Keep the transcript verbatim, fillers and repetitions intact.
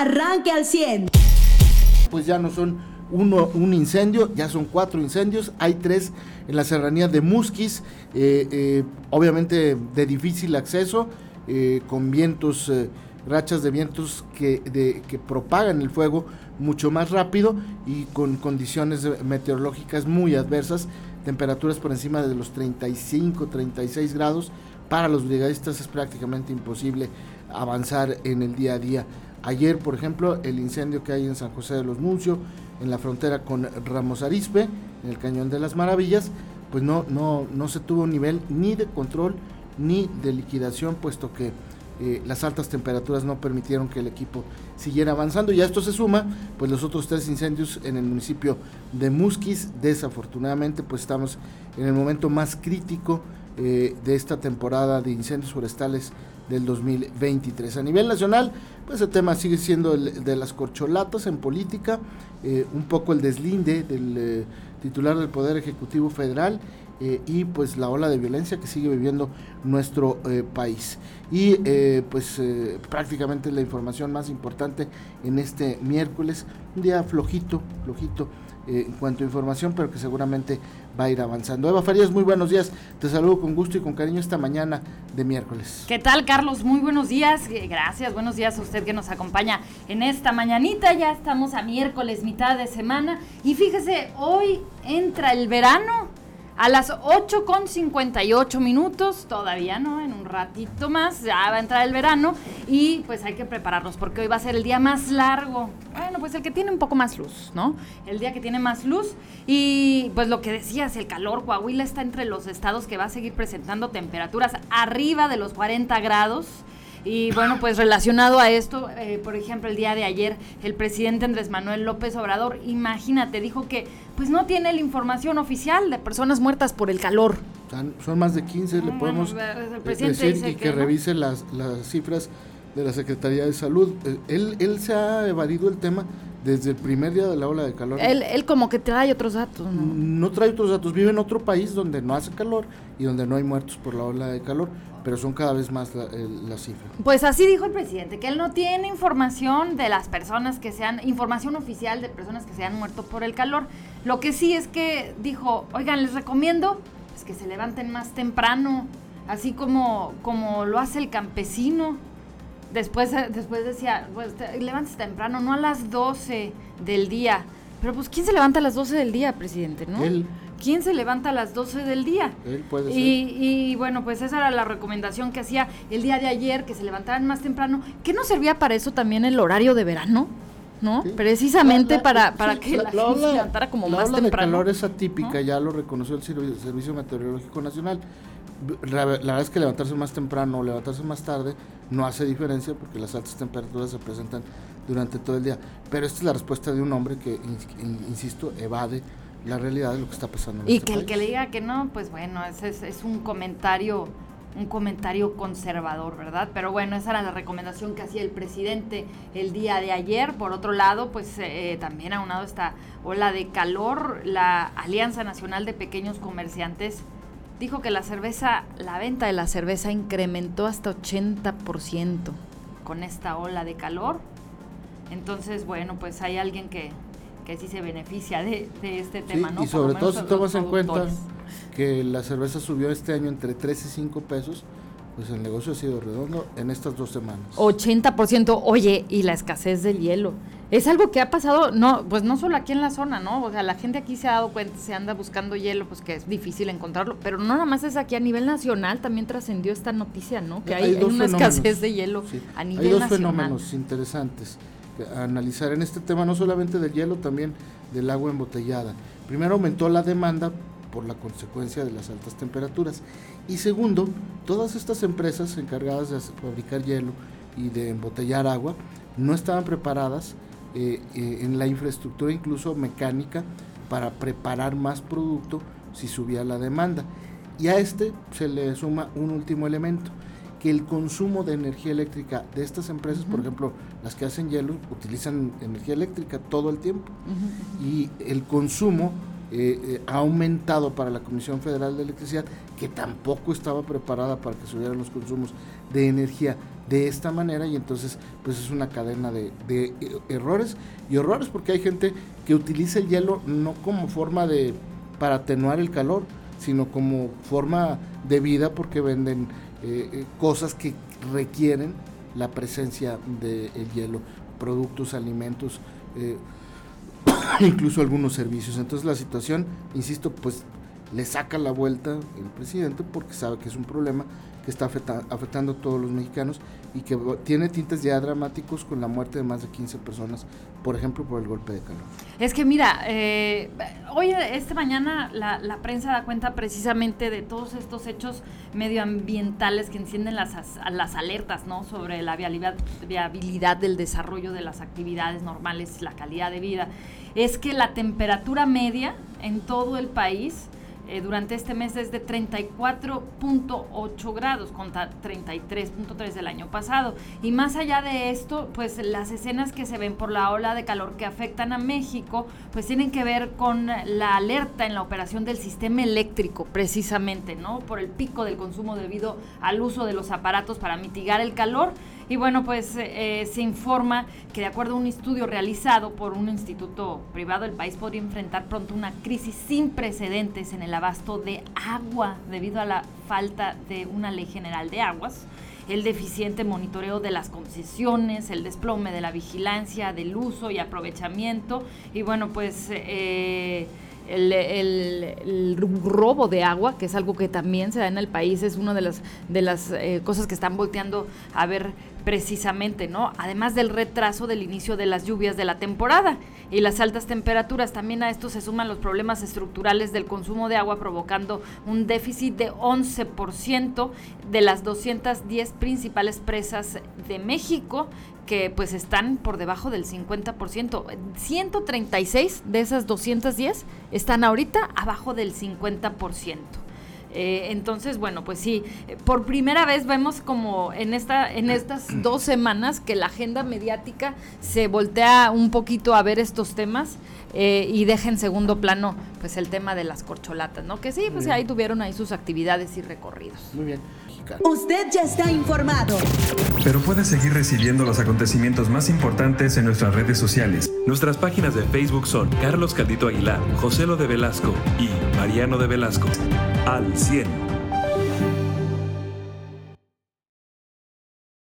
Arranque al cien. Pues ya no son uno, un incendio, ya son cuatro incendios, hay tres en la serranía de Múzquiz, eh, eh, obviamente de difícil acceso, eh, con vientos, eh, rachas de vientos que, de, que propagan el fuego mucho más rápido y con condiciones meteorológicas muy adversas, temperaturas por encima de los treinta y cinco, treinta y seis grados. Para los brigadistas es prácticamente imposible avanzar en el día a día. Ayer, por ejemplo, el incendio que hay en San José de los Muncio, en la frontera con Ramos Arizpe, en el Cañón de las Maravillas, pues no, no, no se tuvo un nivel ni de control ni de liquidación, puesto que eh, las altas temperaturas no permitieron que el equipo siguiera avanzando. Y a esto se suma pues los otros tres incendios en el municipio de Múzquiz. Desafortunadamente, pues estamos en el momento más crítico eh, de esta temporada de incendios forestales del dos mil veintitrés. A nivel nacional, pues el tema sigue siendo el de las corcholatas en política, eh, un poco el deslinde del eh, titular del Poder Ejecutivo Federal eh, y pues la ola de violencia que sigue viviendo nuestro eh, país. Y eh, pues eh, prácticamente la información más importante en este miércoles, un día flojito, flojito eh, en cuanto a información, pero que seguramente va a ir avanzando. Eva Farias, muy buenos días, te saludo con gusto y con cariño esta mañana de miércoles. ¿Qué tal, Carlos? Muy buenos días, gracias, buenos días a usted que nos acompaña en esta mañanita. Ya estamos a miércoles, mitad de semana, y fíjese, hoy entra el verano a las ocho con cincuenta y ocho minutos, todavía no, en un ratito más ya va a entrar el verano y pues hay que prepararnos porque hoy va a ser el día más largo. Bueno, pues el que tiene un poco más luz, ¿no? El día que tiene más luz y pues lo que decías, el calor. Coahuila está entre los estados que va a seguir presentando temperaturas arriba de los cuarenta grados. Y bueno, pues relacionado a esto, eh, por ejemplo, el día de ayer, el presidente Andrés Manuel López Obrador, imagínate, dijo que pues no tiene la información oficial de personas muertas por el calor. Son más de quince, le podemos bueno, decir, y que, que revise ¿no? las, las cifras de la Secretaría de Salud. Él, él se ha evadido el tema desde el primer día de la ola de calor. Él, él como que trae otros datos, ¿no? No trae otros datos, vive en otro país donde no hace calor y donde no hay muertos por la ola de calor, pero son cada vez más las la cifras. Pues así dijo el presidente, que él no tiene información de las personas que sean, información oficial de personas que se han muerto por el calor. Lo que sí es que dijo, oigan, les recomiendo pues, que se levanten más temprano, así como, como lo hace el campesino. Después, después decía, pues, levántese temprano, no a las doce del día. Pero pues, ¿quién se levanta a las doce del día, presidente, no? Él. ¿Quién se levanta a las doce del día? Él puede ser. Y, y bueno, pues esa era la recomendación que hacía el día de ayer, que se levantaran más temprano. ¿Qué no servía para eso también el horario de verano? ¿No? Sí. Precisamente la, la, para, para sí, que la, la gente ola, se levantara como más temprano. La ola de calor es atípica, ¿no? Ya lo reconoció el Servicio Meteorológico Nacional. La, la verdad es que levantarse más temprano o levantarse más tarde no hace diferencia porque las altas temperaturas se presentan durante todo el día. Pero esta es la respuesta de un hombre que, insisto, evade la realidad de lo que está pasando en este país. Y que el que le diga que no, pues bueno, es, es, es un comentario un comentario conservador, ¿verdad? Pero bueno, esa era la recomendación que hacía el presidente el día de ayer. Por otro lado, pues eh, también aunado esta ola de calor, la Alianza Nacional de Pequeños Comerciantes dijo que la cerveza, la venta de la cerveza incrementó hasta ochenta por ciento con esta ola de calor. Entonces, bueno, pues hay alguien que, que sí se beneficia de, de este tema, sí, ¿no? Y por sobre todo si tomas en cuenta que la cerveza subió este año entre tres y cinco pesos, pues el negocio ha sido redondo en estas dos semanas. ochenta por ciento, oye, y la escasez del hielo. Es algo que ha pasado, no, pues no solo aquí en la zona, ¿no? O sea, la gente aquí se ha dado cuenta, se anda buscando hielo, pues que es difícil encontrarlo, pero no nada más es aquí, a nivel nacional también trascendió esta noticia, ¿no? Que hay, hay, hay una fenómenos, escasez de hielo sí, a nivel nacional. Hay dos nacional. fenómenos interesantes a analizar en este tema, no solamente del hielo, también del agua embotellada. Primero, aumentó la demanda por la consecuencia de las altas temperaturas. Y segundo, todas estas empresas encargadas de fabricar hielo y de embotellar agua no estaban preparadas eh, eh, en la infraestructura, incluso mecánica, para preparar más producto si subía la demanda. Y a este se le suma un último elemento, que el consumo de energía eléctrica de estas empresas, uh-huh. por ejemplo, las que hacen hielo, utilizan energía eléctrica todo el tiempo. Uh-huh. Y el consumo Eh, eh, ha aumentado para la Comisión Federal de Electricidad, que tampoco estaba preparada para que subieran los consumos de energía de esta manera, y entonces pues es una cadena de, de errores y horrores, porque hay gente que utiliza el hielo no como forma de, para atenuar el calor, sino como forma de vida, porque venden eh, cosas que requieren la presencia del hielo, productos, alimentos, eh, incluso algunos servicios. Entonces la situación, insisto, pues le saca la vuelta el presidente, porque sabe que es un problema que está afecta, afectando a todos los mexicanos y que tiene tintes ya dramáticos, con la muerte de más de quince personas, por ejemplo, por el golpe de calor. Es que mira, eh, hoy, esta mañana, la, la prensa da cuenta precisamente de todos estos hechos medioambientales que encienden las, las alertas, ¿no?, sobre la viabilidad, viabilidad del desarrollo de las actividades normales, la calidad de vida. Es que la temperatura media en todo el país durante este mes es de treinta y cuatro punto ocho grados contra treinta y tres punto tres del año pasado. Y más allá de esto, pues las escenas que se ven por la ola de calor que afectan a México, pues tienen que ver con la alerta en la operación del sistema eléctrico, precisamente, ¿no?, por el pico del consumo debido al uso de los aparatos para mitigar el calor. Y bueno, pues eh, se informa que, de acuerdo a un estudio realizado por un instituto privado, el país podría enfrentar pronto una crisis sin precedentes en el abasto de agua debido a la falta de una ley general de aguas, el deficiente monitoreo de las concesiones, el desplome de la vigilancia del uso y aprovechamiento, y bueno, pues eh, El, el, el robo de agua, que es algo que también se da en el país, es una de las, de las eh, cosas que están volteando a ver precisamente, ¿no? Además del retraso del inicio de las lluvias de la temporada y las altas temperaturas, también a esto se suman los problemas estructurales del consumo de agua, provocando un déficit de once por ciento de las doscientas diez principales presas de México, que pues están por debajo del cincuenta por ciento. ciento treinta y seis de esas doscientas diez están ahorita abajo del cincuenta por ciento. Eh, entonces, bueno, pues sí, por primera vez vemos como en esta en estas dos semanas que la agenda mediática se voltea un poquito a ver estos temas eh, y deja en segundo plano pues el tema de las corcholatas, ¿no? Que sí, pues ahí tuvieron ahí sus actividades y recorridos. Muy bien. Usted ya está informado, pero puede seguir recibiendo los acontecimientos más importantes en nuestras redes sociales. Nuestras páginas de Facebook son Carlos Caldito Aguilar, Joselo de Velasco y Mariano de Velasco. Al cien.